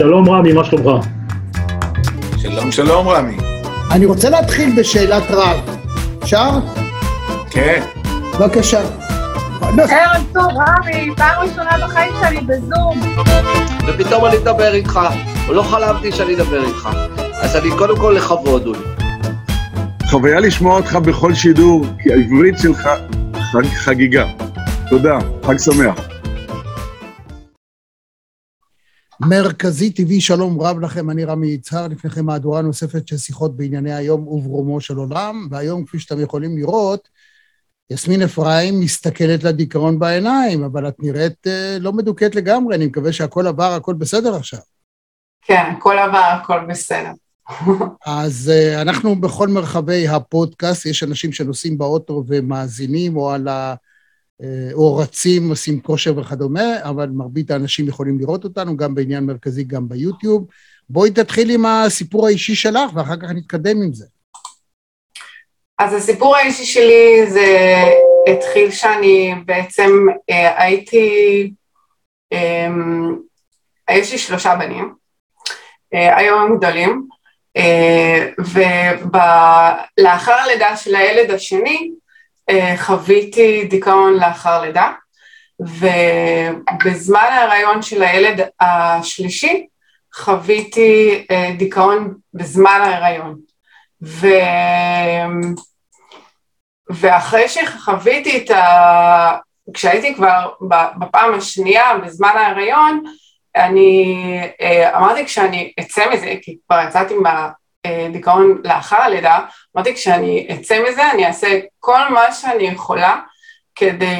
שלום רמי, מה שלומך? שלום רמי. אני רוצה להתחיל בשאלת רב. אפשר? כן. בבקשה. ערב טוב רמי, פעם ראשונה בחיים שאני בזום. ופתאום אני אדבר איתך, לא חלמתי שאני אדבר איתך. אז אני קודם כל לכבוד הוא. חוויה לשמוע אותך בכל שידור, כי העברית שלך חגיגה. תודה, חג שמח. מרכזי טבעי, שלום רב לכם, אני רמי יצהר, לפניכם מהדורה נוספת של שיחות בענייני היום וברומו של עולם, והיום כפי שאתם יכולים לראות, יסמין אפרים מסתכלת לדיכאון בעיניים, אבל את נראית לא מדוכאת לגמרי, אני מקווה שהכל עבר, הכל בסדר עכשיו. כן, הכל עבר, הכל בסדר. אז אנחנו בכל מרחבי הפודקאסט, יש אנשים שנוסעים באוטו ומאזינים או על ה... או רצים, עושים כושר וכדומה, אבל מרבית האנשים יכולים לראות אותנו, גם בעניין מרכזי, גם ביוטיוב. בואי תתחיל עם הסיפור האישי שלך, ואחר כך נתקדם עם זה. אז הסיפור האישי שלי זה התחיל שאני בעצם הייתי, יש לי 3 בנים, היום הם גדולים, ולאחר הלידה של הילד השני, חוויתי דיכאון לאחר לידה, ובזמן ההיריון של הילד השלישי, חוויתי דיכאון בזמן ההיריון. ואחרי שחוויתי את ה... כשהייתי כבר בפעם השנייה, בזמן ההיריון, אני אמרתי כשאני אצא מזה, כי כבר יצאתי מה... דיכאון לאחר הלידה, אמרתי כשאני אצא מזה, אני אעשה כל מה שאני יכולה, כדי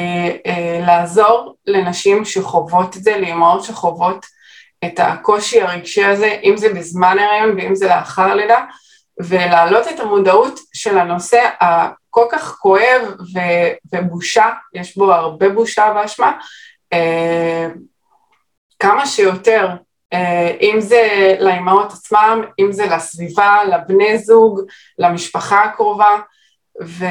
לעזור לנשים שחוות את זה, לאמהות שחוות את הקושי הרגשי הזה, אם זה בזמן הריון ואם זה לאחר הלידה, ולהעלות את המודעות של הנושא הכל כך כואב ובושה, יש בו הרבה בושה ואשמה, כמה שיותר, אם זה לאמהות עצמם, אם זה לסביבה, לבני זוג, למשפחה הקרובה, ו...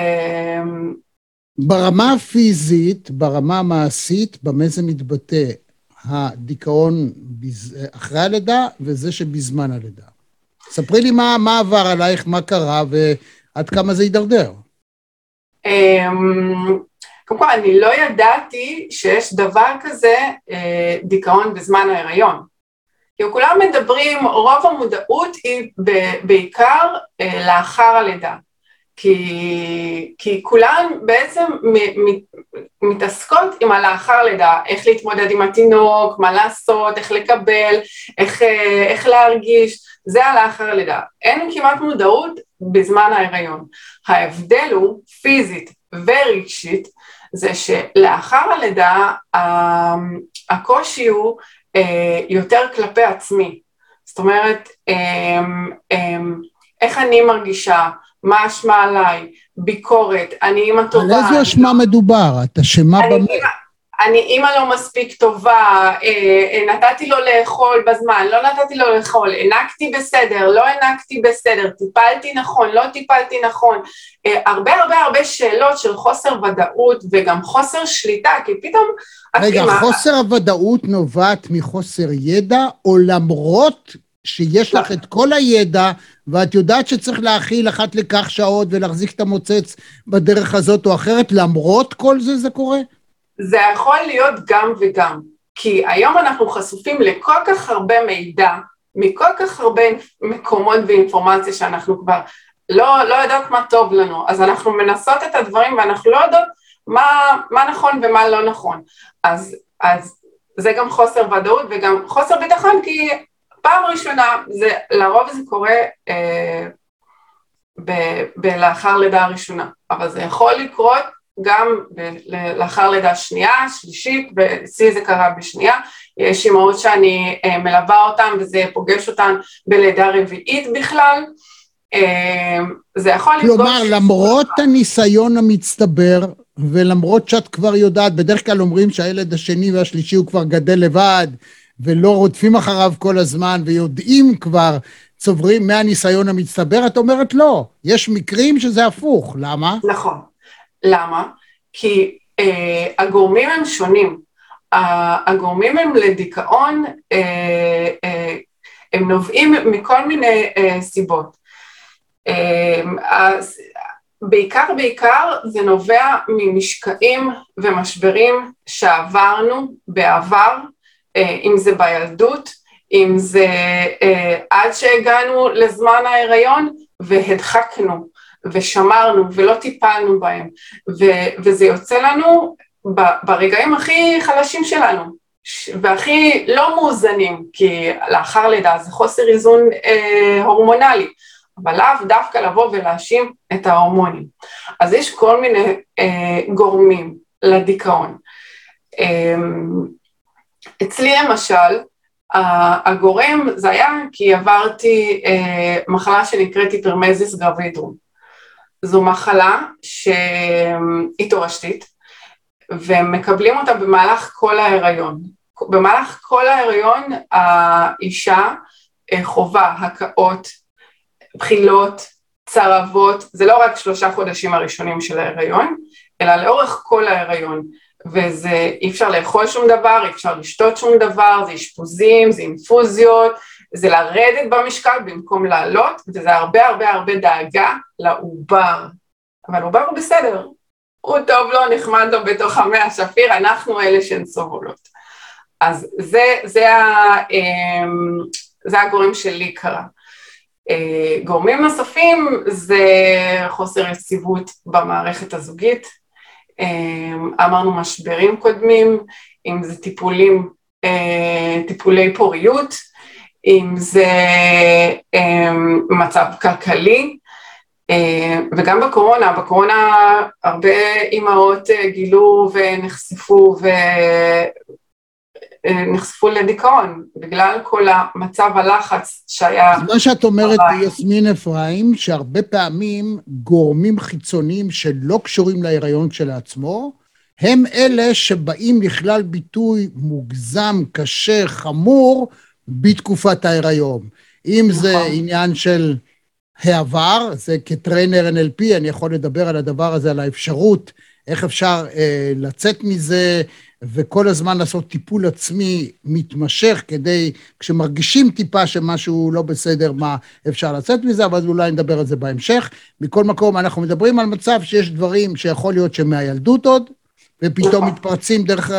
ברמה הפיזית, ברמה המעשית, במה זה מתבטא הדיכאון אחרי הלידה, וזה שבזמן הלידה. ספרי לי מה עבר עלייך, מה קרה, ועד כמה זה יידרדר. קודם כל, אני לא ידעתי שיש דבר כזה דיכאון בזמן ההיריון. כולם מדברים, רוב המודעות היא בעיקר לאחר הלידה, כי כולם בעצם מתעסקות עם הלאחר לידה, איך להתמודד עם התינוק, מה לעשות, איך לקבל, איך להרגיש, זה הלאחר הלידה. אין כמעט מודעות בזמן ההיריון. ההבדל הוא פיזית ורגשית, זה שלאחר הלידה הקושי הוא, יותר כלפי עצמי, זאת אומרת, איך אני מרגישה, מה אשמה עליי, ביקורת, אני אימא טובה. על איזו אשמה מדובר? את אשמה במה? אני אימא לא מספיק טובה, נתתי לו לאכול בזמן, לא נתתי לו לאכול, הענקתי בסדר, לא הענקתי בסדר, טיפלתי נכון, לא טיפלתי נכון, הרבה שאלות של חוסר ודאות וגם חוסר שליטה, כי פתאום... רגע, חוסר הוודאות נובעת מחוסר ידע, או למרות שיש לך את כל הידע, ואת יודעת שצריך להכיל אחת לכך שעות ולהחזיק את המוצץ בדרך הזאת או אחרת, למרות כל זה זה קורה? זה יכול להיות גם וגם, כי היום אנחנו חשופים לכל כך הרבה מידע, מכל כך הרבה מקומות ואינפורמציה שאנחנו כבר לא יודעות מה טוב לנו, אז אנחנו מנסות את הדברים ואנחנו לא יודעות מה נכון ומה לא נכון, אז זה גם חוסר ודאות וגם חוסר ביטחון, כי פעם ראשונה, לרוב זה קורה לאחר לידה הראשונה, אבל זה יכול לקרות, גם לאחר לידה שנייה, שלישית, ואצלי זה קרה בשנייה, יש אמהות שאני מלווה אותן, וזה פוגש אותן בלידה רביעית בכלל, זה יכול לפגוש... כלומר, למרות הניסיון המצטבר, ולמרות שאת כבר יודעת, בדרך כלל אומרים שהילד השני והשלישי הוא כבר גדל לבד, ולא רודפים אחריו כל הזמן, ויודעים כבר צוברים מהניסיון המצטבר, את אומרת לא, יש מקרים שזה הפוך, למה? נכון. למה? כי הגורמים הם שונים, הגורמים הם לדיכאון הם נובעים מכל מיני סיבות. בעיקר זה נובע ממשקעים ומשברים שעברנו בעבר, אם זה בילדות, אם זה עד שהגענו לזמן ההיריון והדחקנו ושמרנו ולא טיפלנו בהם, וזה יוצא לנו ברגעים הכי חלשים שלנו והכי לא מאוזנים, כי לאחר לידה זה חוסר איזון הורמונלי, אבל לאו דווקא לבוא ולהאשים את ההורמונים. אז יש כל מיני גורמים לדיכאון. אצלי למשל, הגורם זה היה כי עברתי מחלה שנקראת היפרמזיס גרבידרום. זו מחלה שהתורשתית, ומקבלים אותה במהלך כל ההיריון. במהלך כל ההיריון האישה חובה הקאות, בחילות, צרבות, זה לא רק 3 חודשים הראשונים של ההיריון, אלא לאורך כל ההיריון. וזה אי אפשר לאכול שום דבר, אי אפשר לשתות שום דבר, זה אשפוזים, זה אינפוזיות, זה לרדת במשקל במקום לעלות, וזה הרבה הרבה הרבה דאגה לעובר. אבל עובר הוא בסדר, הוא טוב לו, נחמד לו בתוך המי השפיר, אנחנו אלה שהן סובלות. אז זה הגורם שלי קרה. גורמים נוספים זה חוסר יציבות במערכת הזוגית, אמרנו משברים קודמים, אם זה טיפולי פוריות, אם זה מצב כלכלי, וגם בקורונה, הרבה אימהות גילו ונחשפו לדיכאון, בגלל כל המצב הלחץ שהיה... אז מה שאת אומרת, יסמין אפרים, שהרבה פעמים גורמים חיצוניים שלא קשורים להיריון כשלעצמו, הם אלה שבאים לכלל ביטוי מוגזם, קשה, חמור, בתקופת ההיריון. אם זה עניין של העבר, זה כטרנר NLP, אני יכול לדבר על הדבר הזה, על האפשרות, איך אפשר לצאת מזה, וכל הזמן לעשות טיפול עצמי מתמשך, כדי כשמרגישים טיפה שמשהו לא בסדר, מה אפשר לצאת מזה, אבל אולי נדבר על זה בהמשך. מכל מקום אנחנו מדברים על מצב שיש דברים שיכול להיות שמהילדות עוד, ופתאום מתפרצים דרך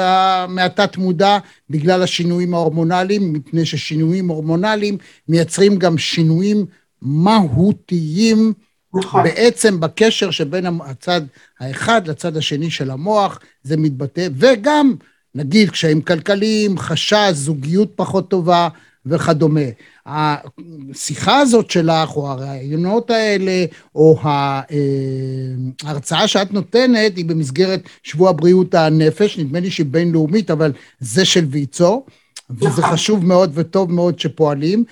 מעטת מודע, בגלל השינויים ההורמונליים, מפני ששינויים הורמונליים מייצרים גם שינויים מהותיים, בעצם בקשר שבין הצד האחד לצד השני של המוח, זה מתבטא, וגם נגיד קשיים כלכליים, חשש, זוגיות פחות טובה וכדומה. השיחה הזאת שלך, או הרעיונות האלה, או ההרצאה שאת נותנת, היא במסגרת שבוע בריאות הנפש, נדמה לי שהיא בינלאומית, אבל זה של ויצו, וזה חשוב מאוד וטוב מאוד שפועלים,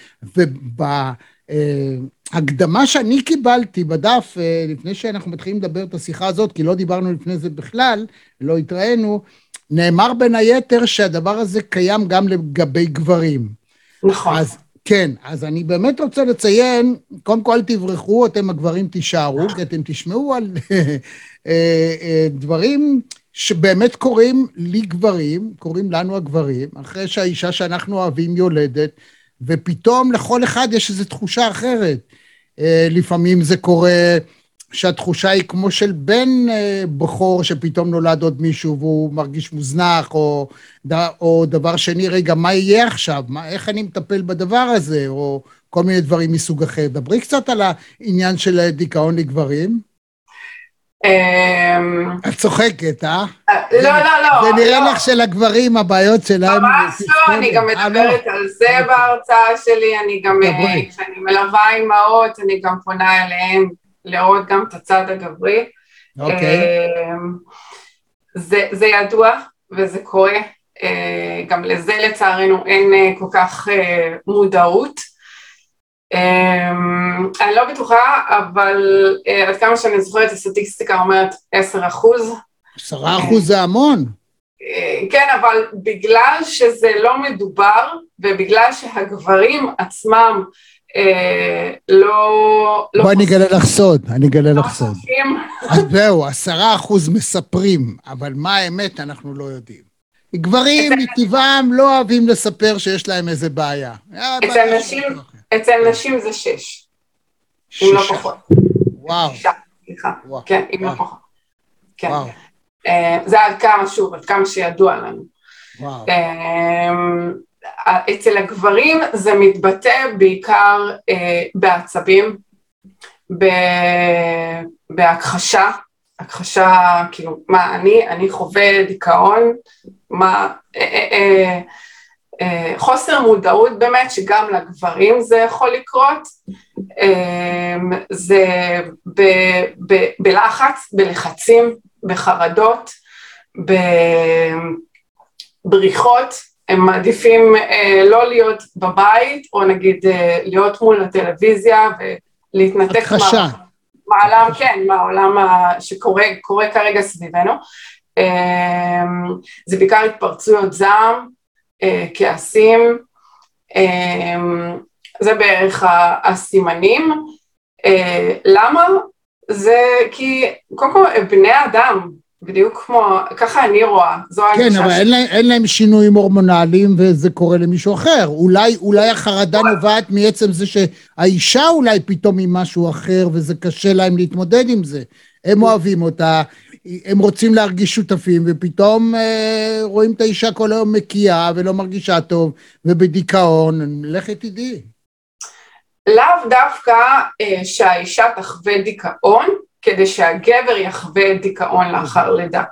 הקדמה שאני קיבלתי בדף, לפני שאנחנו מתחילים לדבר את השיחה הזאת, כי לא דיברנו לפני זה בכלל, לא התראינו, נאמר בין היתר שהדבר הזה קיים גם לגבי גברים. נכון. אז כן, אז אני באמת רוצה לציין, קודם כל תברחו, אתם הגברים תישארו, כי אתם תשמעו על דברים שבאמת קוראים לי גברים, קוראים לנו הגברים, אחרי שהאישה שאנחנו אוהבים יולדת, ופתאום לכל אחד יש איזו תחושה אחרת. לפעמים זה קורה שהתחושה היא כמו של בן בחור, שפתאום נולד עוד מישהו והוא מרגיש מוזנח, או דבר שני, רגע, מה יהיה עכשיו? איך אני מטפל בדבר הזה? או כל מיני דברים מסוג אחר. דברי קצת על העניין של דיכאון לגברים. את צוחקת, אה? לא, לא, לא. זה נראה לך של הגברים, הבעיות שלהם. ממש לא, אני גם מדברת על זה בהרצאה שלי, אני גם, כשאני מלווה אימהות, אני גם פונה אליהם, לראות גם את הצד הגברי. אוקיי. זה ידוע, וזה קורה. גם לזה לצערנו אין כל כך מודעות. אני לא בטוחה, אבל עד כמה שאני זוכרת, הסטטיסטיקה אומרת 10%. 10% זה המון. כן, אבל בגלל שזה לא מדובר, ובגלל שהגברים עצמם לא... בואי אני אגלה לך סוד. אז זהו, 10% מספרים, אבל מה האמת אנחנו לא יודעים. גברים מטבעם לא אוהבים לספר שיש להם איזה בעיה. אצל נשים זה 6. אם לא פחות. וואו. 6, סליחה. כן, אם לא פחות. כן. זה עד כמה, שוב, עד כמה שידוע לנו. וואו. אצל הגברים זה מתבטא בעיקר בעצבים, בהכחשה, הכחשה, כאילו, מה אני חווה דיכאון, מה, חוסר מודעות באמת, שגם לגברים זה יכול לקרות, זה בלחץ, בלחצים, בחרדות, בבריחות, הם מעדיפים לא להיות בבית, או נגיד להיות מול הטלוויזיה, ולהתנתק מהעולם, כן, מהעולם שקורה כרגע סביבנו. זה בעיקר התפרצויות זעם, כעסים, זה בערך הסימנים. למה? זה כי קודם כל בני האדם, בדיוק כמו, ככה אני רואה, זו ההגשה. כן, אבל אין להם שינויים הורמונליים, וזה קורה למישהו אחר. אולי החרדה נובעת מעצם זה שהאישה אולי פתאום היא משהו אחר, וזה קשה להם להתמודד עם זה. הם אוהבים אותה, הם רוצים להרגיש שותפים, ופתאום רואים את האישה כל היום מקיאה, ולא מרגישה טוב, ובדיכאון, לך תדעי. לאו דווקא שהאישה תחווה דיכאון, כדי שהגבר יחווה דיכאון לאחר לידה.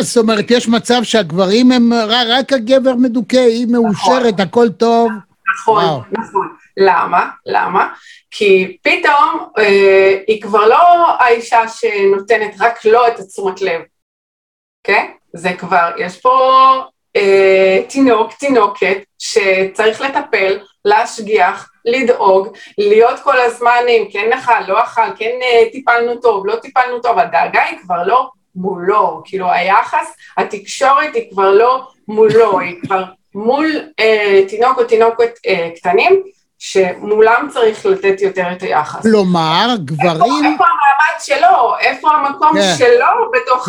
זאת אומרת, יש מצב שהגברים הם, רק הגבר מדוכא, היא מאושרת, הכל טוב. נכון, נכון. למה? כי פתאום היא כבר לא האישה שנותנת רק לא את התשומת לב. אוקיי? זה כבר, יש פה תינוקת, שצריך לטפל, להשגיח, לדאוג, להיות כל הזמן אם כן נחל, לא אכל, כן טיפלנו טוב, לא טיפלנו טוב, הדאגה היא כבר לא מולו, כאילו היחס, התקשורת היא כבר לא מולו, היא כבר מול תינוק או תינוקת קטנים, שמולם צריך לתת יותר את היחס. כלומר, גברים... איפה המעמד שלו, איפה המקום שלו בתוך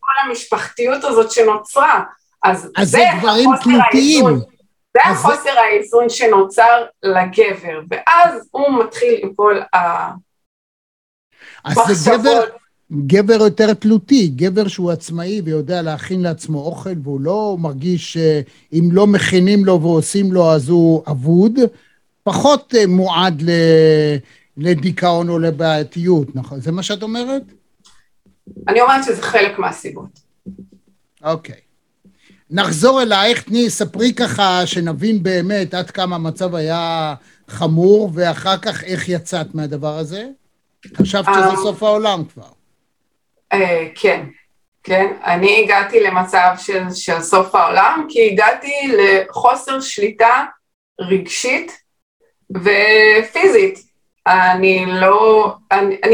כל המשפחתיות הזאת שנוצרה? אז זה גברים תלותיים. זה החוסר האיזון שנוצר לגבר, ואז הוא מתחיל עם כל המחשבות. אז גבר יותר תלותי, גבר שהוא עצמאי ויודע להכין לעצמו אוכל, והוא לא מרגיש שאם לא מכינים לו ועושים לו אז הוא עבוד, פחות מועד לדיכאון או לבעייתיות, נכון? זה מה שאת אומרת? אני אומרת שזה חלק מהסיבות. אוקיי. נחזור אלייך, תני, ספרי ככה שנבין באמת עד כמה המצב היה חמור, ואחר כך איך יצאת מהדבר הזה? חשבת שזה סוף העולם כבר. כן. אני הגעתי למצב של סוף העולם, כי הגעתי לחוסר שליטה רגשית ופיזית. אני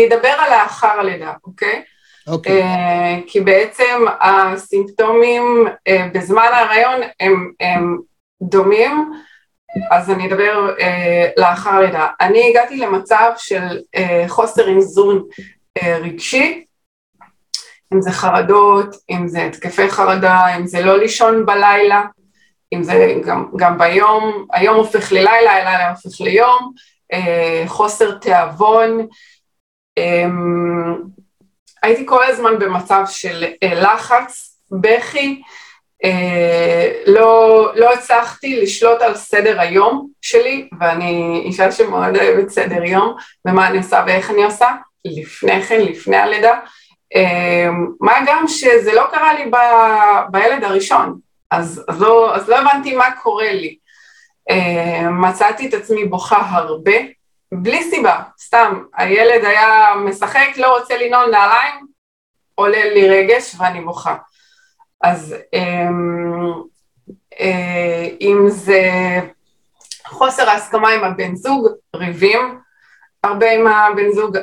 אדבר על האחר לידה, אוקיי? כי בעצם הסימפטומים בזמן ההיריון הם דומים, אז אני אדבר לאחר לידה. אני הגעתי למצב של חוסר איזון רגשי, אם זה חרדות, אם זה התקפי חרדה, אם זה לא לישון בלילה, אם זה גם ביום, היום הופך ללילה, הלילה הופך ליום, חוסר תיאבון, הייתי כל הזמן במצב של לחץ, בכי, לא הצלחתי לשלוט על סדר היום שלי, ואני אישה שמאוד אוהבת סדר יום, ומה אני עושה ואיך אני עושה, לפני הלידה, מה גם שזה לא קרה לי בילד הראשון, אז לא הבנתי מה קורה לי, מצאתי את עצמי בוכה הרבה, בלי סיבה, סתם, הילד היה משחק, לא רוצה לנעול נעליים, עולה לי רגש ואני בוכה. אז אם זה חוסר ההסכמה עם הבן זוג, ריבים, הרבה עם הבן זוג,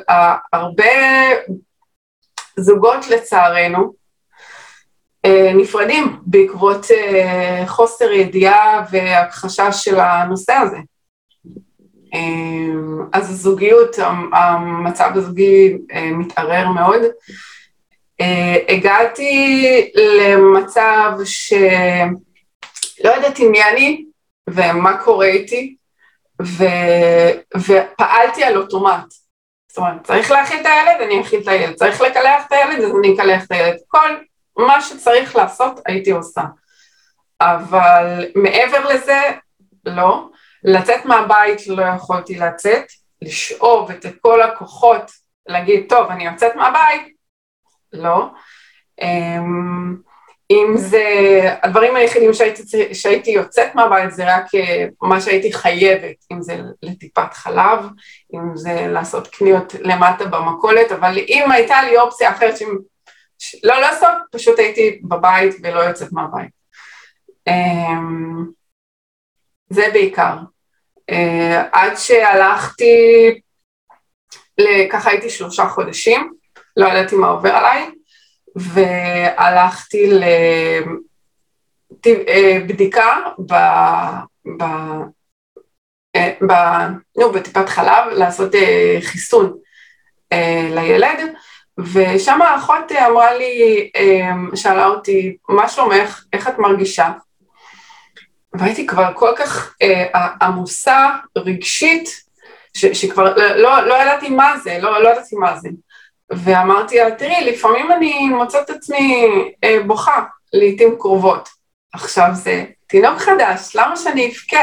הרבה זוגות לצערנו, נפרדים בעקבות חוסר ידיעה והכחשה של הנושא הזה. אז הזוגיות, המצב הזוגי מתערער מאוד, הגעתי למצב שלא ידעתי מי אני ומה קורה איתי, ופעלתי על אוטומט. זאת אומרת, צריך להכיל את הילד, אני אכיל את הילד. צריך לקלח את הילד, אז אני אקלח את הילד. כל מה שצריך לעשות, הייתי עושה. אבל מעבר לזה, לא. לצאת מהבית לא יכולתי לצאת, לשאוב את כל הכוחות, להגיד, טוב, אני יוצאת מהבית, לא. אם זה, הדברים היחידים שהייתי יוצאת מהבית, זה רק מה שהייתי חייבת, אם זה לטיפת חלב, אם זה לעשות קניות למטה במכולת, אבל אם הייתה לי אופציה אחרת שלא לעשות, פשוט הייתי בבית ולא יוצאת מהבית. זה בעיקר. עד שהלכתי, ככה הייתי 3 חודשים, לא ידעתי מה עובר עליי, והלכתי לבדיקה בטיפת חלב, לעשות חיסון לילד, ושם האחות אמרה לי, שאלה אותי, מה שלומך, איך את מרגישה? והייתי כבר כל כך עמוסה, רגשית, שכבר לא ידעתי מה זה, לא ידעתי מה זה. ואמרתי לה, תראי, לפעמים אני מוצאת את עצמי בוכה, לעתים קרובות. עכשיו זה תינוק חדש, למה שאני אבכה?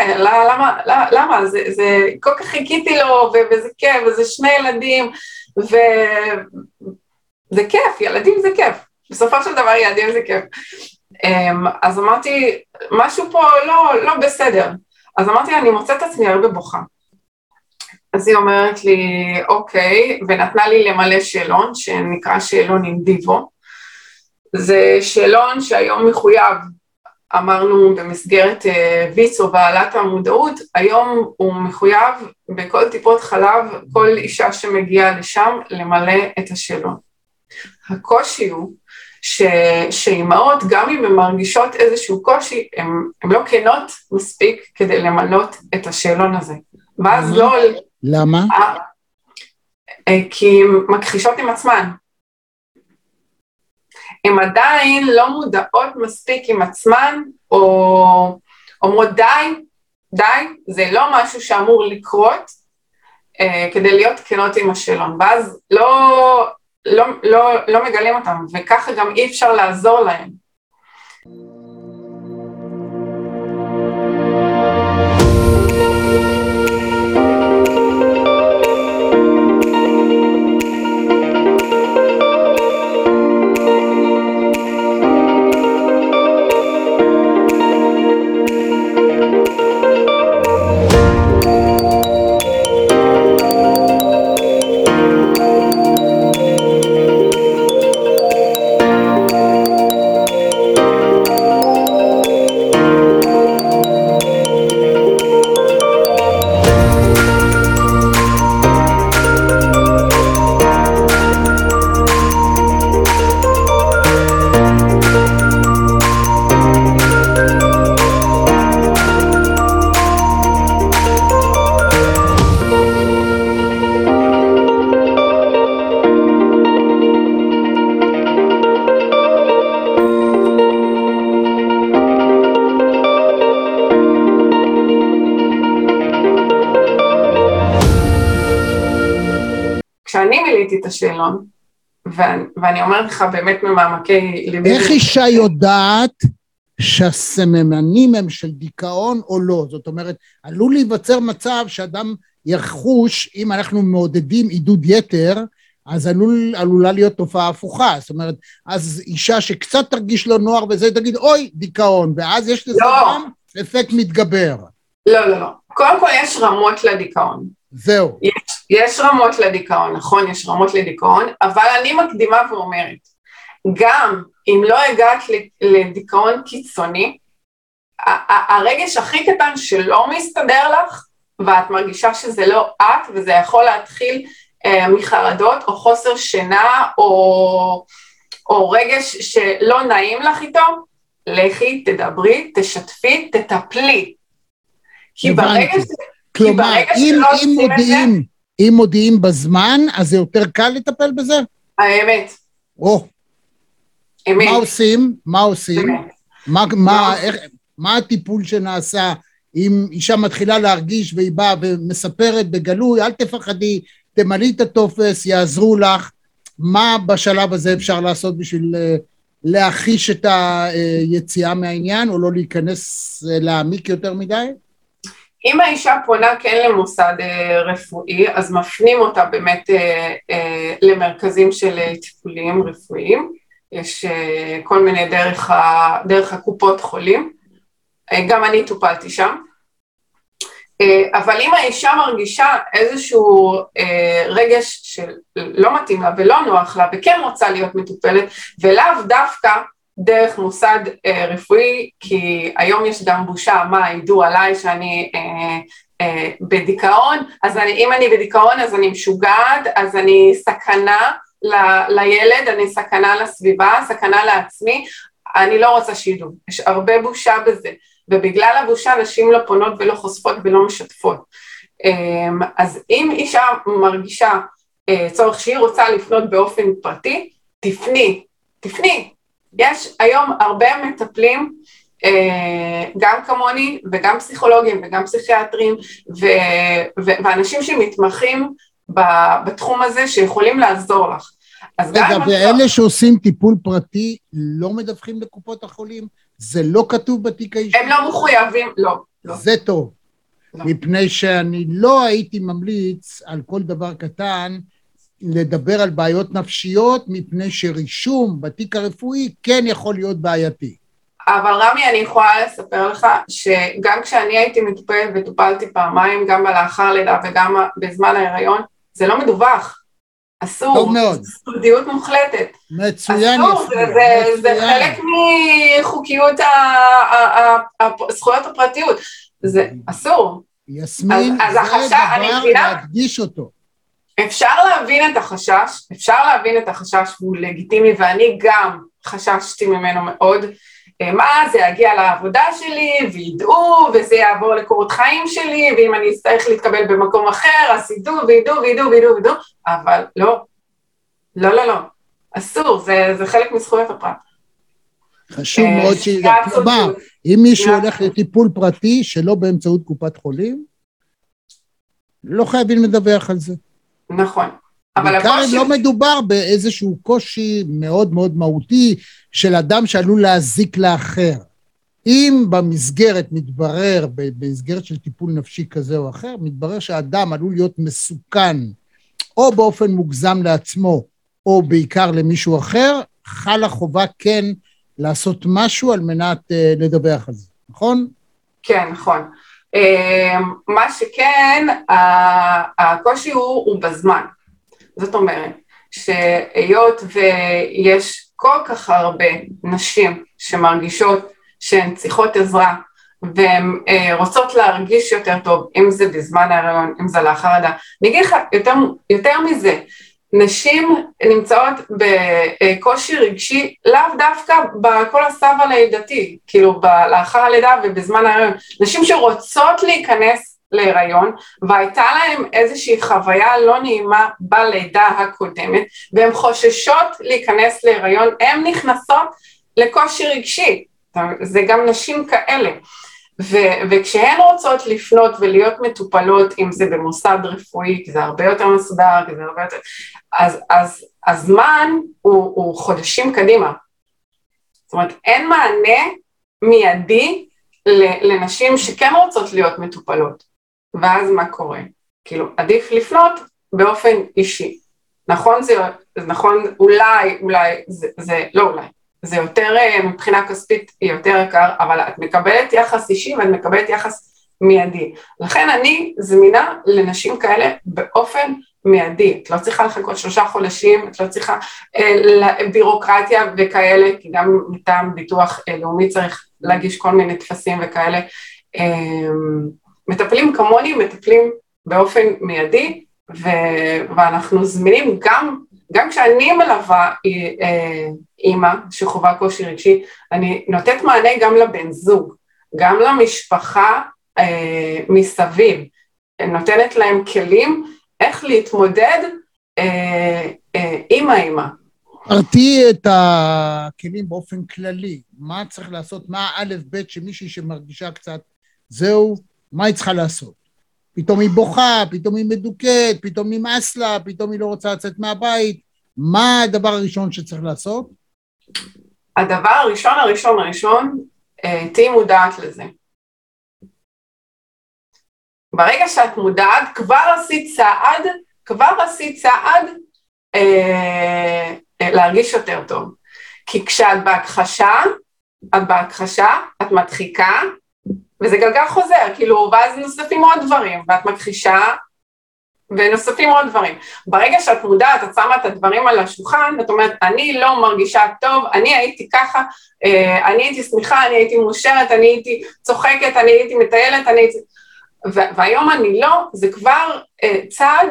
למה? זה כל כך חיכיתי לו, וזה כיף, וזה 2 ילדים, וזה כיף, ילדים זה כיף. בסופו של דבר ילדים זה כיף. אז אמרתי, משהו פה לא בסדר. אז אמרתי, אני מוצאת את עצמי הרבה בוכה. אז היא אומרת לי, אוקיי, ונתנה לי למלא שאלון, שנקרא שאלון עם דיבו. זה שאלון שהיום מחויב, אמרנו במסגרת ויצו בעלת המודעות, היום הוא מחויב בכל טיפות חלב, כל אישה שמגיעה לשם, למלא את השאלון. הקושי הוא, שאימהות, גם אם הן מרגישות איזשהו קושי, הן לא כנות מספיק כדי למלות את השאלון הזה. ואז לא... למה? כי הן מכחישות עם עצמן. הן עדיין לא מודעות מספיק עם עצמן, או אומרות די, זה לא משהו שאמור לקרות, כדי להיות כנות עם השאלון. ואז לא מגלים אותם, וככה גם אי אפשר לעזור להם. השאלון, ואני אומרת לך באמת ממעמקי ליבי. איך אישה יודעת שהסממנים הם של דיכאון או לא? זאת אומרת, עלול להיווצר מצב שאדם יחוש, אם אנחנו מעודדים עידוד יתר, אז עלולה להיות תופעה הפוכה. זאת אומרת, אז אישה שקצת תרגיש לו נוער וזה, תגיד, אוי, דיכאון, ואז יש לזה גם אפקט מתגבר. לא. קודם כל יש רמות לדיכאון. זהו. יש רמות לדיכאון, נכון, יש רמות לדיכאון, אבל אני מקדימה ואומרת, גם אם לא הגעת לדיכאון קיצוני, הרגש הכי קטן שלא מסתדר לך, ואת מרגישה שזה לא את, וזה יכול להתחיל מחרדות, או חוסר שינה, או רגש שלא נעים לך איתו, לכי, תדברי, תשתפי, תטפלי. כי ברגע ש... כלומר, אם מודיעים בזמן, אז זה יותר קל לטפל בזה? האמת. מה עושים? מה עושים? מה הטיפול שנעשה? אם אישה מתחילה להרגיש והיא באה ומספרת בגלוי, אל תפחדי, תמלאי את הטופס, יעזרו לך. מה בשלב הזה אפשר לעשות בשביל להחיש את היציאה מהעניין, או לא להיכנס להעמיק יותר מדי? אם האישה פונה כן למוסד רפואי, אז מפנים אותה באמת למרכזים של טיפולים רפואיים, יש כל מיני דרך הקופות חולים, גם אני טופלתי שם, אבל אם האישה מרגישה איזשהו רגש שלא מתאים לה ולא נוח לה, וכן רוצה להיות מטופלת, ולאו דווקא דרך מוסד רפואי, כי היום יש גם בושה, מה ידעו עליי שאני בדיכאון, אז אם אני בדיכאון אז אני משוגעת, אז אני סכנה לילד, אני סכנה לסביבה, סכנה לעצמי, אני לא רוצה שידעו, יש הרבה בושה בזה, ובגלל הבושה נשים לא פונות ולא חושפות ולא משתפות. אז אם אישה מרגישה צורך שהיא רוצה לפנות באופן פרטי, תפני. יש היום הרבה מטפלים, גם כמוני וגם פסיכולוגים וגם פסיכיאטרים, ואנשים שמתמחים בתחום הזה שיכולים לעזור לך. רגע, ואלה שעושים טיפול פרטי לא מדווחים לקופות החולים? זה לא כתוב בתיק האישי? הם לא מחויבים, לא. זה טוב, מפני שאני לא הייתי ממליץ על כל דבר קטן לדבר על בעיות נפשיות, מפני שרישום בתיק הרפואי כן יכול להיות בעייתי. אבל רמי, אני יכולה לספר לך שגם כשאני הייתי מטופלת וטופלתי פעמיים, גם לאחר לידה וגם בזמן ההיריון, זה לא מדווח. אסור, סודיות מוחלטת. מצוין. אסור, זה חלק מחוקיות זכויות הפרטיות. זה אסור. יסמין, זה דבר להדגיש אותו. אפשר להבין את החשש, הוא לגיטימי, ואני גם חששתי ממנו מאוד, מה זה יגיע לעבודה שלי, וידעו, וזה יעבור לקורות חיים שלי, ואם אני אצטרך להתקבל במקום אחר, אז ידעו, אבל לא, אסור, זה חלק מזכויות הפרט. חשוב מאוד כלומר, אם מישהו הולך לטיפול פרטי, שלא באמצעות קופת חולים, לא חייבים לדווח על זה. נכון. בעיקר אם לא מדובר באיזשהו קושי מאוד מאוד מהותי של אדם שעלול להזיק לאחר. אם במסגרת מתברר, במסגרת של טיפול נפשי כזה או אחר, מתברר שהאדם עלול להיות מסוכן, או באופן מוגזם לעצמו, או בעיקר למישהו אחר, חלה חובה כן לעשות משהו על מנת לדווח על זה, נכון? כן, נכון. מה שכן, הקושי הוא בזמן. זאת אומרת, שהיות ויש כל כך הרבה נשים שמרגישות שהן צריכות עזרה, והן רוצות להרגיש יותר טוב, אם זה בזמן ההיריון, אם זה לאחר הלידה. נגיד לך, יותר מזה, נשים נמצאות בקושי רגשי, לאו דווקא בכל הסבל הלידתי, כאילו לאחר הלידה ובזמן ההיריון. נשים שרוצות להיכנס, להיריון, והייתה להם איזושהי חוויה לא נעימה בלידה הקודמת, והן חוששות להיכנס להיריון, הן נכנסות לקושי רגשי, זה גם נשים כאלה, וכשהן רוצות לפנות ולהיות מטופלות, אם זה במוסד רפואי, כי זה הרבה יותר מסודר, אז הזמן הוא חודשים קדימה, זאת אומרת, אין מענה מיידי לנשים שכן רוצות להיות מטופלות, ואז מה קורה? כאילו, עדיף לפנות באופן אישי. נכון, זה נכון, אולי, זה לא אולי, זה יותר, מבחינה כספית היא יותר יקר, אבל את מקבלת יחס אישי, ואת מקבלת יחס מיידי. לכן אני זמינה לנשים כאלה באופן מיידי. את לא צריכה לחכות 3 חודשים, את לא צריכה בירוקרטיה וכאלה, כי גם מטעם ביטוח לאומי צריך להגיש כל מיני תפסים וכאלה. מטפלים כמוני, מטפלים באופן מיידי, ואנחנו זמינים גם כשאני מלווה אימא שחובה קושי רגשי, אני נותנת מענה גם לבן זוג, גם למשפחה מסביב, נותנת להם כלים איך להתמודד עם האימא. תרתי את הכלים באופן כללי, מה צריך לעשות, מה א' ב' שמישהי שמרגישה קצת זהו, מה היא צריכה לעשות? פתאום היא בוכה, פתאום היא מדוכאת, פתאום נמאס לה, פתאום היא לא רוצה לצאת מהבית, מה הדבר הראשון שצריך לעשות? הדבר הראשון, תהיי מודעת לזה. ברגע שאת מודעת, כבר עשית צעד, להרגיש יותר טוב. כי כשאת בהכחשה, את מדחיקה, וזה גלגל חוזר, כאילו, ואז נוספים עוד דברים, ואת מכחישה, ונוספים עוד דברים. ברגע שאת מודעת, את שמה את הדברים על השולחן, זאת אומרת, אני לא מרגישה טוב, אני הייתי ככה, אני הייתי שמחה, אני הייתי מאושרת, אני הייתי צוחקת, אני הייתי מטיילת, והיום אני לא, זה כבר צעד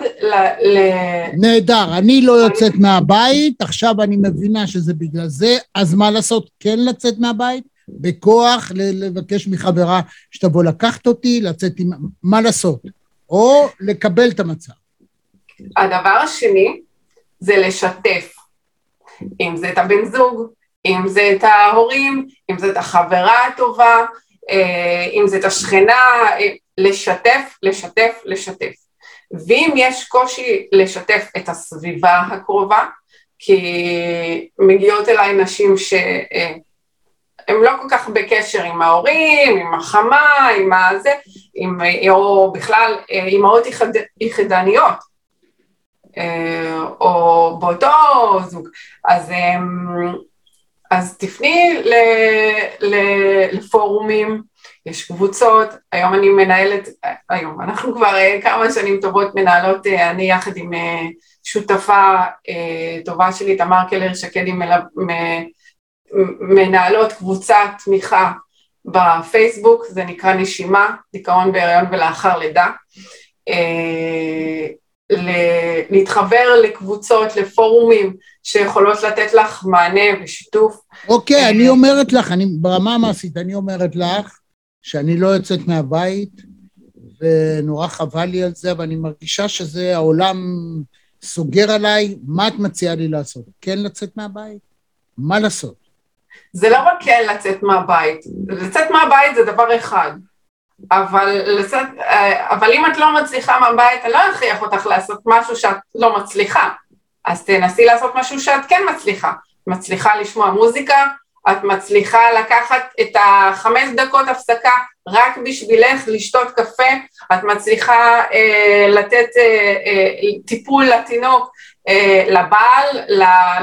נהדר, אני לא יוצאת מהבית, עכשיו אני מבינה שזה בגלל זה, אז מה לעשות? כן לצאת מהבית? בכוח, לבקש מחברה שתבוא לקחת אותי, לצאת עם מה לעשות? או לקבל את המצב. הדבר השני זה לשתף. אם זה את הבן זוג, אם זה את ההורים, אם זה את החברה הטובה, אם זה את השכנה, לשתף. ואם יש קושי לשתף את הסביבה הקרובה, כי מגיעות אליי נשים שהם לא כל כך בקשר עם ההורים, עם החמה, עם הזה, או בכלל אימהות יחידניות, או באותו זוג. אז תפני לפורומים, יש קבוצות, היום אני מנהלת, היום אנחנו כבר כמה שנים טובות מנהלות, אני יחד עם שותפה טובה שלי, תמר קלר שקדים, מנהלות קבוצת תמיכה בפייסבוק, זה נקרא נשימה, דיכאון בהיריון ולאחר לידה, להתחבר לקבוצות, לפורומים שיכולות לתת לך מענה ושיתוף. אוקיי, אני אומרת לך, ברמה המעשית, אני אומרת לך שאני לא יוצאת מהבית, ונורא חבל לי על זה, ואני מרגישה שזה העולם סוגר עליי, מה את מציעה לי לעשות? כן לצאת מהבית? מה לעשות? זה לא רק כן לצאת מהבית, לצאת מהבית זה דבר אחד, אבל אם את לא מצליחה מהבית, אני לא אכריח אותך לעשות משהו שאת לא מצליחה, אז תנסי לעשות משהו שאת כן מצליחה, מצליחה לשמוע מוזיקה, את מצליחה לקחת את ה5 דקות הפסקה רק בשבילך לשתות קפה, את מצליחה לתת טיפול לתינוק, לבעל,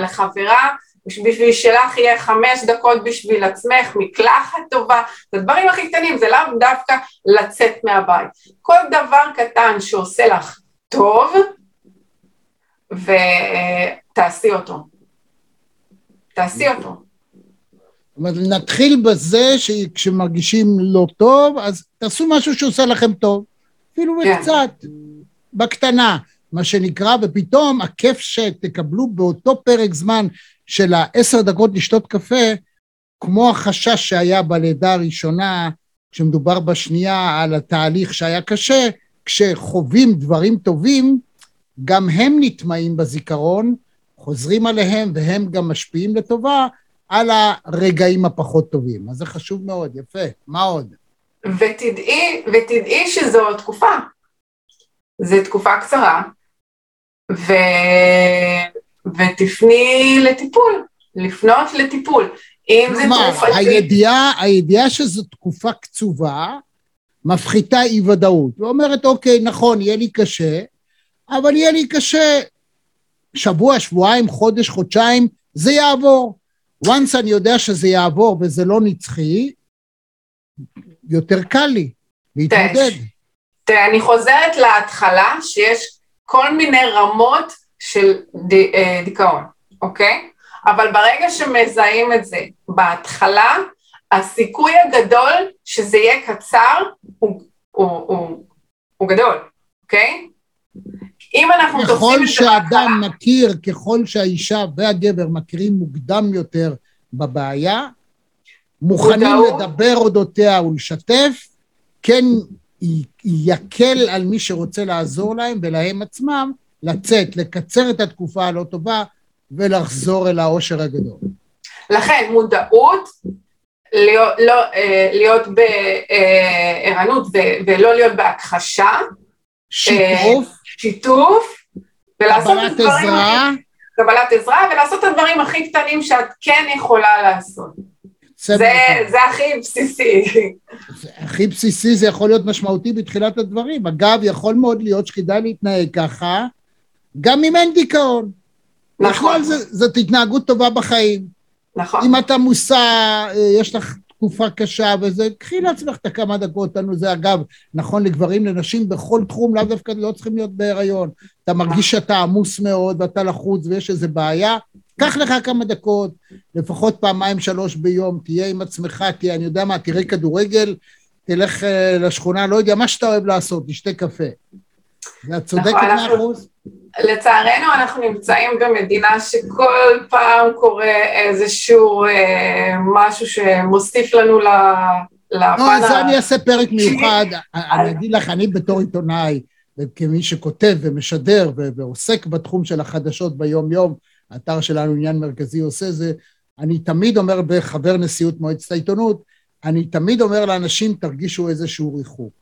לחברה, בשביל שלך יהיה 5 דקות בשביל עצמך, מקלחת טובה, זה דברים הכי קטנים, זה לאו דווקא לצאת מהבית. כל דבר קטן שעושה לך טוב, ותעשי אותו. זאת אומרת, נתחיל בזה שכשמרגישים לא טוב, אז תעשו משהו שעושה לכם טוב, אפילו בקצת, בקטנה, מה שנקרא, ופתאום הכיף שתקבלו באותו פרק זמן, של 10 דקות לשתות קפה, כמו החשש שהיה בלידה הראשונה, כשמדובר בשנייה על התהליך שהיה קשה, כשחווים דברים טובים, גם הם נטמעים בזיכרון, חוזרים עליהם והם גם משפיעים לטובה, על הרגעים הפחות טובים. אז זה חשוב מאוד, יפה. מה עוד? ותדעי שזו תקופה. זו תקופה קצרה, ותפני לטיפול, לפנות לטיפול. הידיעה שזו תקופה קצובה, מפחיתה אי ודאות, ואומרת, אוקיי, נכון, יהיה לי קשה, אבל יהיה לי קשה שבוע, שבועיים, חודש, חודשיים, זה יעבור. once אני יודע שזה יעבור וזה לא נצחי, יותר קל לי להתמודד. אני חוזרת להתחלה שיש כל מיני רמות של דיכאון, אוקיי? אבל ברגע שמזהים את זה בהתחלה, הסיכוי הגדול שזה יהיה קצר הוא גדול, אוקיי? אם אנחנו תופסים את זה בהתחלה... ככל שאדם מכיר, ככל שהאישה והגבר מכירים מוקדם יותר בבעיה, מוכנים לדבר אודותיה ולשתף, כן יקל על מי שרוצה לעזור להם ולהם עצמם, לצאת, לקצר את התקופה הלא טובה, ולחזור אל האושר הגדול. לכן מודעות, להיות בערנות ולא להיות בהכחשה, שיתוף, קבלת עזרה, ולעשות את הדברים הכי קטנים שאת כן יכולה לעשות. זה הכי בסיסי. הכי בסיסי, זה יכול להיות משמעותי בתחילת הדברים. אגב, יכול מאוד להיות שכדאי להתנהג ככה, גם אם אין דיכאון. נכון. זאת התנהגות טובה בחיים. נכון. אם אתה מוסע, יש לך תקופה קשה, וזה, קחי לעצמך את כמה דקות, זה אגב, נכון לגברים, לנשים, בכל תחום, לאו דווקא לא צריכים להיות בהיריון. אתה מרגיש שאתה עמוס מאוד, ואתה לחוץ, ויש איזו בעיה, קח לך כמה דקות, לפחות פעמיים שלוש ביום, תהיה עם עצמך, תהיה, אני יודע מה, תראה כדורגל, תלך לשכונה, לא יודע מה שאתה אוהב לעשות, תשתה קפה. ואת צודקת 100%. לצערנו אנחנו נמצאים במדינה שכל פעם קורה איזשהו משהו שמוסיף לנו לפנה. לא, אז אני אעשה פרק מיוחד, אני אגיד לך, אני בתור עיתונאי, וכמי שכותב ומשדר ועוסק בתחום של החדשות ביום יום, האתר שלנו עניין מרכזי עושה זה, אני תמיד אומר בחבר נשיאות מועצת העיתונות, אני תמיד אומר לאנשים תרגישו איזשהו ריחוק.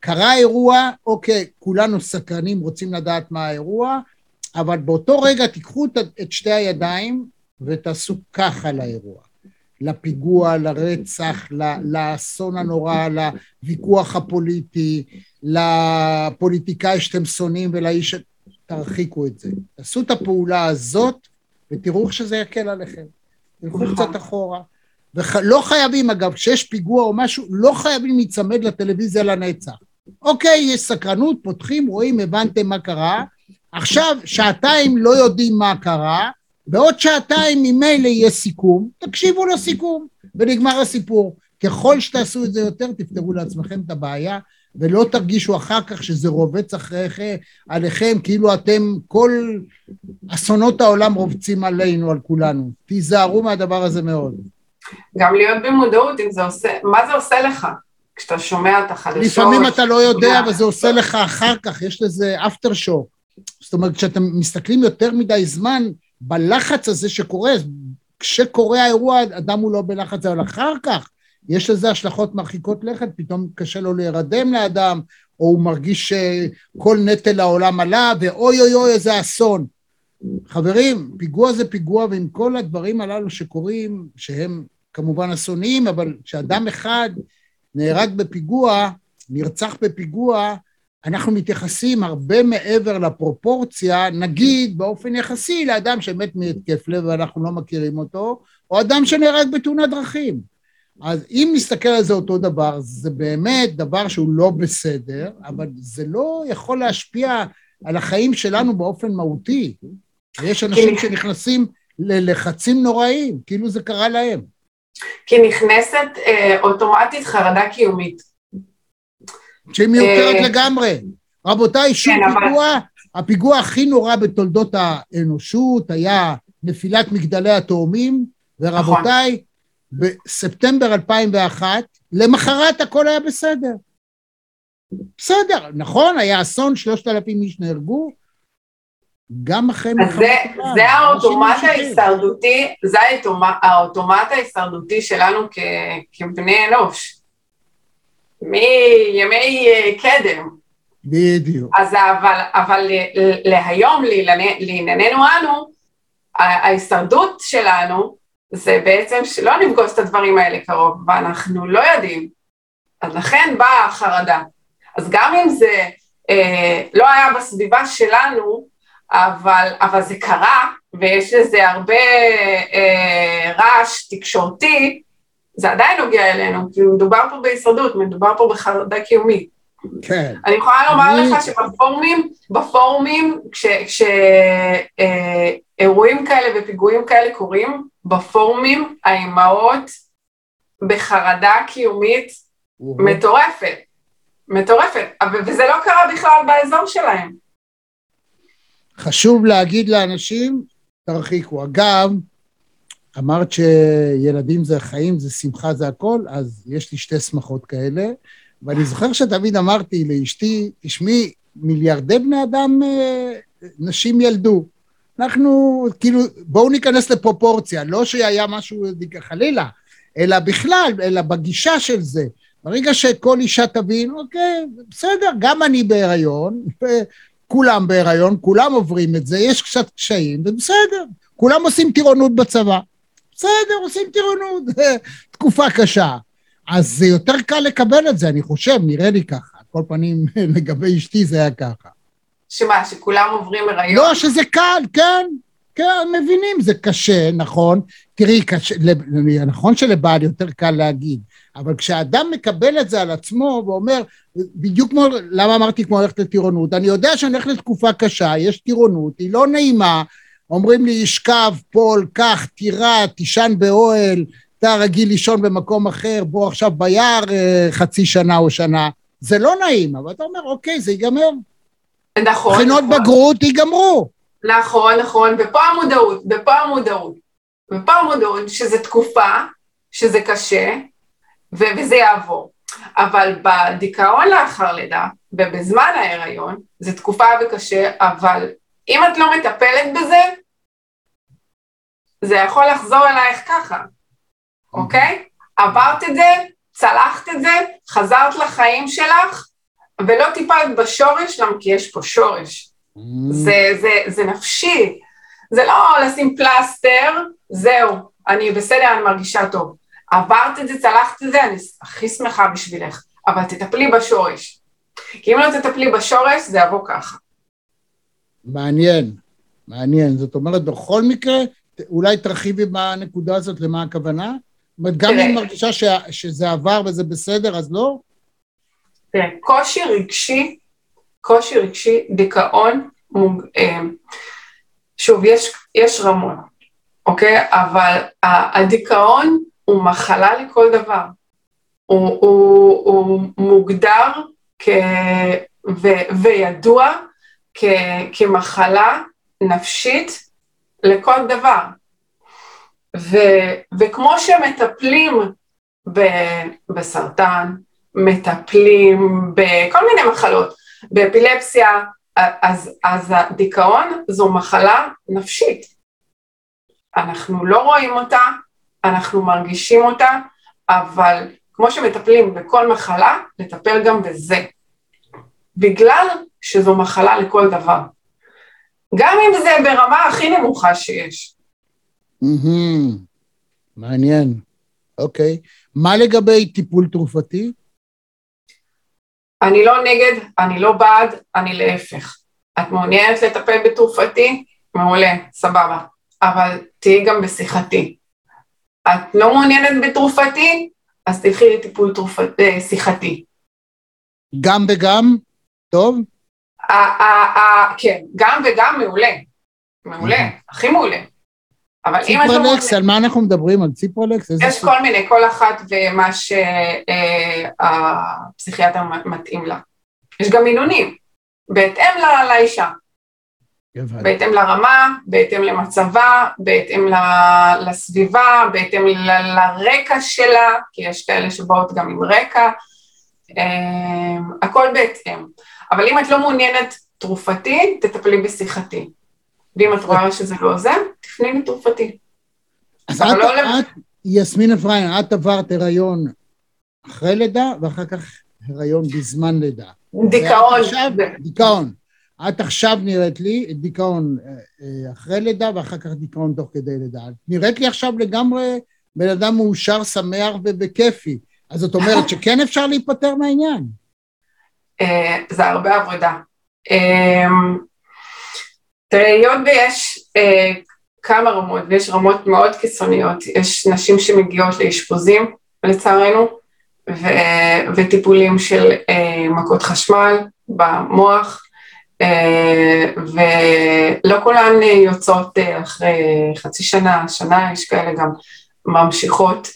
קרה אירוע, אוקיי, כולנו סקרנים רוצים לדעת מה האירוע, אבל באותו רגע תיקחו את שתי הידיים ותעשו ככה לאירוע. לפיגוע, לרצח, לאסון הנורא, לוויכוח הפוליטי, לפוליטיקאי שאתם שונאים ולאיש... תרחיקו את זה. תעשו את הפעולה הזאת, ותראו שזה יקל עליכם. תלכו קצת אחורה. ולא חייבים, אגב, כשיש פיגוע או משהו, לא חייבים להצמד לטלוויזיה לנצח. אוקיי, יש סקרנות, פותחים, רואים, הבנתם מה קרה. עכשיו, שעתיים לא יודעים מה קרה, בעוד שעתיים ממילא יהיה סיכום, תקשיבו לסיכום, ונגמר הסיפור. ככל שתעשו את זה יותר, תפתרו לעצמכם את הבעיה, ולא תרגישו אחר כך שזה רובץ אחריכם, עליכם, כאילו אתם כל אסונות העולם רובצים עלינו, על כולנו. תיזהרו מהדבר הזה מאוד. גם להיות במודעות, אם זה עושה, מה זה עושה לך? כשאתה שומע את החדשות. לפעמים אתה לא יודע, אבל זה עושה לך אחר כך, יש לזה אפטר שוק. זאת אומרת, כשאתם מסתכלים יותר מדי זמן, בלחץ הזה שקורה, כשקורה האירוע, אדם הוא לא בלחץ, אבל אחר כך, יש לזה השלכות מרחיקות לכת, פתאום קשה לו להירדם לאדם, או הוא מרגיש שכל נטל העולם עלה, ואוי אוי אוי איזה אסון. חברים, פיגוע זה פיגוע, ועם כל הדברים הללו שקורים, שהם כמובן אסוניים, אבל כשאדם אחד נהרג בפיגוע, נרצח בפיגוע, אנחנו מתייחסים הרבה מעבר לפרופורציה, נגיד באופן יחסי לאדם שמת מהתקף לב ואנחנו לא מכירים אותו, או אדם שנהרג בתאונת דרכים. אז אם נסתכל על זה אותו דבר, זה באמת דבר שהוא לא בסדר, אבל זה לא יכול להשפיע על החיים שלנו באופן מהותי. יש אנשים שנכנסים ללחצים נוראים, כאילו זה קרה להם. כי נכנסת אוטומטית חרדה קיומית. שהיא מיותרת לגמרי. רבותיי, שום פיגוע, הפיגוע הכי נורא בתולדות האנושות, היה נפילת מגדלי התאומים, ורבותיי, בספטמבר 2001, למחרת הכל היה בסדר. בסדר, נכון, היה אסון, 3,000 איש נהרגו, גם אחרי... זה האוטומט ההישרדותי, זה האוטומט ההישרדותי שלנו כבני אנוש. מימי קדם. בדיוק. אז אבל להיום, לענייננו אנו, ההישרדות שלנו, זה בעצם שלא נפגוש את הדברים האלה קרוב, ואנחנו לא יודעים. אז לכן באה החרדה. אז גם אם זה לא היה בסביבה שלנו, אבל זה קרה, ויש לזה הרבה רעש תקשורתי, זה עדיין נוגע אלינו, כי מדובר פה בהישרדות, מדובר פה בחרדה קיומית. כן. אני יכולה לומר לך שבפורומים, כשאירועים כאלה ופיגועים כאלה קורים, בפורומים האימהות בחרדה קיומית מטורפת. מטורפת. וזה לא קרה בכלל באזור שלהם. חשוב להגיד לאנשים, תרחיקו. אגב, אמרת שילדים זה חיים, זה שמחה, זה הכל, אז יש לי שתי שמחות כאלה. ואני זוכר שתמיד אמרתי לאשתי, תשמעי, מיליארדי בני אדם, נשים ילדו. אנחנו, כאילו, בואו ניכנס לפרופורציה, לא שהיה משהו חלילה, אלא בכלל, אלא בגישה של זה. ברגע שכל אישה תבין, אוקיי, בסדר, גם אני בהיריון, כולם בהיריון, כולם עוברים את זה, יש קצת קשיים, ובסדר, כולם עושים טירונות בצבא. בסדר, עושים טירונות, תקופה קשה. אז זה יותר קל לקבל את זה, אני חושב, נראה לי ככה. כל פנים, לגבי אשתי זה היה ככה. שמה, שכולם עוברים הריון? לא, שזה קל, כן. כן, מבינים, זה קשה, נכון. תראי, קשה, נכון שלבעל יותר קל להגיד, אבל כשאדם מקבל את זה על עצמו ואומר, בדיוק כמו, למה אמרתי כמו הולכת לטירונות? אני יודע שאני הולכת לתקופה קשה, יש טירונות, היא לא נעימה, אומרים לי, ישכב, פול, כך, תירה, תישן באוהל, אתה רגיל לישון במקום אחר, בוא עכשיו ביער חצי שנה או שנה, זה לא נעים, אבל אתה אומר, אוקיי, זה ייגמר. נכון. בחינות בגרות ייגמרו. נכון, נכון, ופה המודעות, שזה תקופה, שזה קשה, וזה יעבור. אבל בדיכאון לאחר לידה, ובזמן ההיריון, זה תקופה וקשה, אבל אם את לא מטפלת בזה, זה יכול לחזור אלייך ככה, אוקיי? עברת את זה, צלחת את זה, חזרת לחיים שלך, ולא טיפלת בשורש, למה כי יש פה שורש. זה נפשי, זה לא לשים פלסטר, זהו, אני בסדר, אני מרגישה טוב, עברת את זה, צלחת את זה, אני הכי שמחה בשבילך, אבל תטפלי בשורש, כי אם לא תטפלי בשורש, זה יבוא ככה. מעניין, מעניין, זאת אומרת, בכל מקרה, אולי תרחיבי בנקודה הזאת, למה הכוונה? זאת אומרת, גם אם מרגישה שזה עבר וזה בסדר, אז לא? תראה, קושי רגשי, דיכאון, שוב, יש רמון, אוקיי? אבל הדיכאון הוא מחלה לכל דבר. הוא מוגדר וידוע כמחלה נפשית לכל דבר. וכמו שמטפלים בסרטן, מטפלים בכל מיני מחלות, באפילפסיה, אז הדיכאון זו מחלה נפשית. אנחנו לא רואים אותה, אנחנו מרגישים אותה, אבל כמו שמטפלים בכל מחלה, נטפל גם בזה. בגלל שזו מחלה לכל דבר. גם אם זה ברמה הכי נמוכה שיש. מעניין. אוקיי. מה לגבי טיפול תרופתי? אני לא נגד, אני לא בעד, אני להפך. את מעוניינת לטפל בתרופתי? מעולה, סבבה. אבל תהיי גם בשיחתי. את לא מעוניינת בתרופתי? אז תלכי לטיפול שיחתי. גם וגם? טוב? כן, גם וגם מעולה. מעולה, הכי מעולה. אבל אם את לא מעוניינת... על מה אנחנו מדברים? על ציפרלקס? יש כל מיני, כל אחת ומה ש... הפסיכיאטר מתאים לה. יש גם מינונים, בהתאם לאישה, בהתאם לרמה, בהתאם למצבה, בהתאם לסביבה, בהתאם לרקע שלה, כי יש כאלה שבאות גם עם רקע, הכל בהתאם. אבל אם את לא מעוניינת תרופתי, תטפלי בשיחתי. ואם את רואה שזה לא עוזר, תפני לתרופתי. אז את, יסמין אפרים, את עברת הריון אחרי לידה, ואחר כך הריון בזמן לידה. דיכאון. את עכשיו נראית לי דיכאון אחרי לידה, ואחר כך דיכאון תוך כדי לידה. נראית לי עכשיו לגמרי בן אדם מאושר, שמח ובכיפי. אז זאת אומרת שכן אפשר להיפטר מהעניין. זה הרבה עבודה. תראיות ויש כמה רמות, ויש רמות מאוד קיצוניות. יש נשים שמגיעות לאשפוזים, לצערנו, וטיפולים של מכות חשמל במוח, ולא כולן יוצאות אחרי חצי שנה, שנה, יש כאלה גם ממשיכות.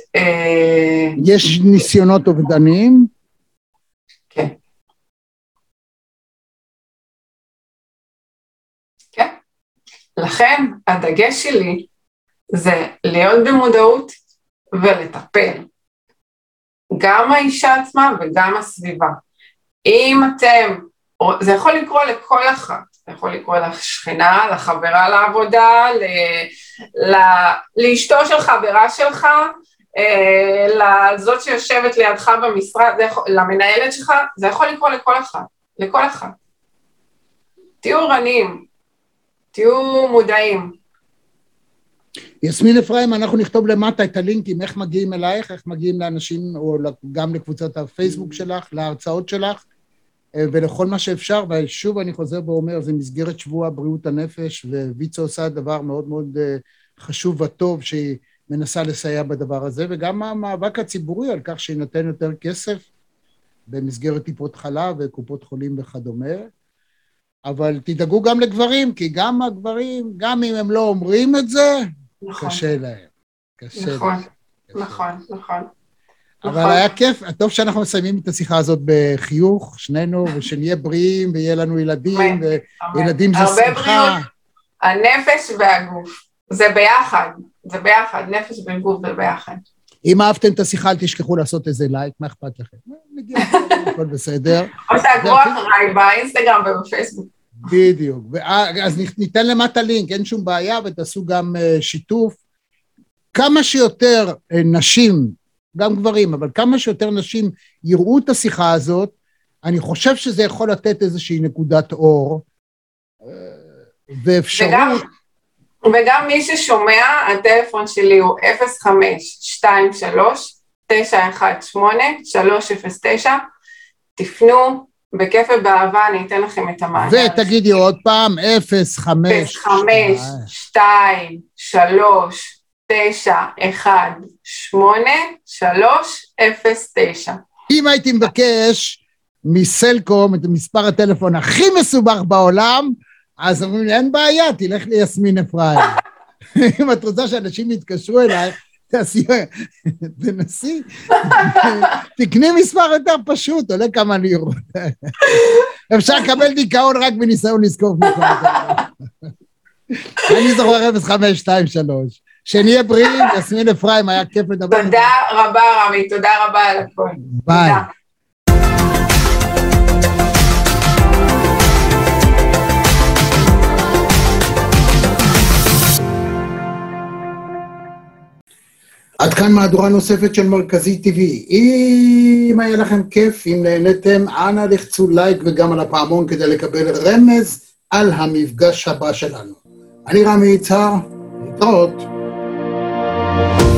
יש ניסיונות אובדניים? כן. כן. לכן הדגש שלי זה להיות במודעות ולטפל. גם האישה עצמה וגם הסביבה. אם אתם, זה יכול לקרוא לכל אחת, אתה יכול לקרוא לשכנה, לחברה לעבודה, לאשתו של חברה שלך, לזאת שיושבת לידך במשרד, למנהלת שלך, זה יכול לקרוא לכל אחד, לכל אחד. תהיו ערניים, תהיו מודעים. יסמין אפרים, אנחנו נכתוב למטה את הלינקים, איך מגיעים אלייך, איך מגיעים לאנשים, או גם לקבוצת הפייסבוק שלך, להרצאות שלך, ולכל מה שאפשר, ושוב אני חוזר ואומר, זה מסגרת שבוע בריאות הנפש, וויצו עושה דבר מאוד מאוד חשוב וטוב, שהיא מנסה לסייע בדבר הזה, וגם המאבק הציבורי על כך שינתן יותר כסף, במסגרת טיפות חלב וקופות חולים וכדומה, אבל תדאגו גם לגברים, כי גם הגברים, גם אם הם לא אומרים את זה, נכון. קשה להם. קשה נכון, להם. נכון, קשה. נכון. אבל נכון. היה כיף, טוב שאנחנו מסיימים את השיחה הזאת בחיוך, שנינו, ושנהיה בריאים, ויהיה לנו ילדים, וילדים זה שמחה. הרבה בריאות, הנפש והגוף, זה ביחד, זה ביחד, נפש וגוף זה ביחד. אם אהבתם את השיחה, אל תשכחו לעשות איזה לייק, מה אכפת לכם? נגיע, הכל בסדר. או תעקבו אחריי באינסטגרם ובפייסבוק. בדיוק, אז ניתן למטה לינק, אין שום בעיה, ותעשו גם שיתוף. כמה שיותר נשים, גם גברים, אבל כמה שיותר נשים יראו את השיחה הזאת, אני חושב שזה יכול לתת איזושהי נקודת אור, ואפשרות... וגם מי ששומע, הטלפון שלי הוא 0523-918-309, תפנו, בכיף ובאהבה, אני אתן לכם את המענה. ותגידי עוד פעם, 0523-918-309. אם הייתי מבקש מסלקום את מספר הטלפון הכי מסובך בעולם, אז אומרים לי, אין בעיה, תלך ליסמין אפרים. אם את רוצה שאנשים יתקשרו אליי, תנסי, תקני מספר יותר פשוט, עולה כמה לירות. אפשר לקבל דיכאון רק בניסיון לזכור מכל זה. אני זוכר 0523. שנהיה בריאים, יסמין אפרים, היה כיף לדבר. תודה רבה רמי, תודה רבה על הכל. ביי. עד כאן מהדורה נוספת של מרכזי טבעי. אם היה לכם כיף, אם נהניתם, אנא לחצו לייק וגם על הפעמון כדי לקבל רמז על המפגש הבא שלנו. אני רמי יצהר, נתראות.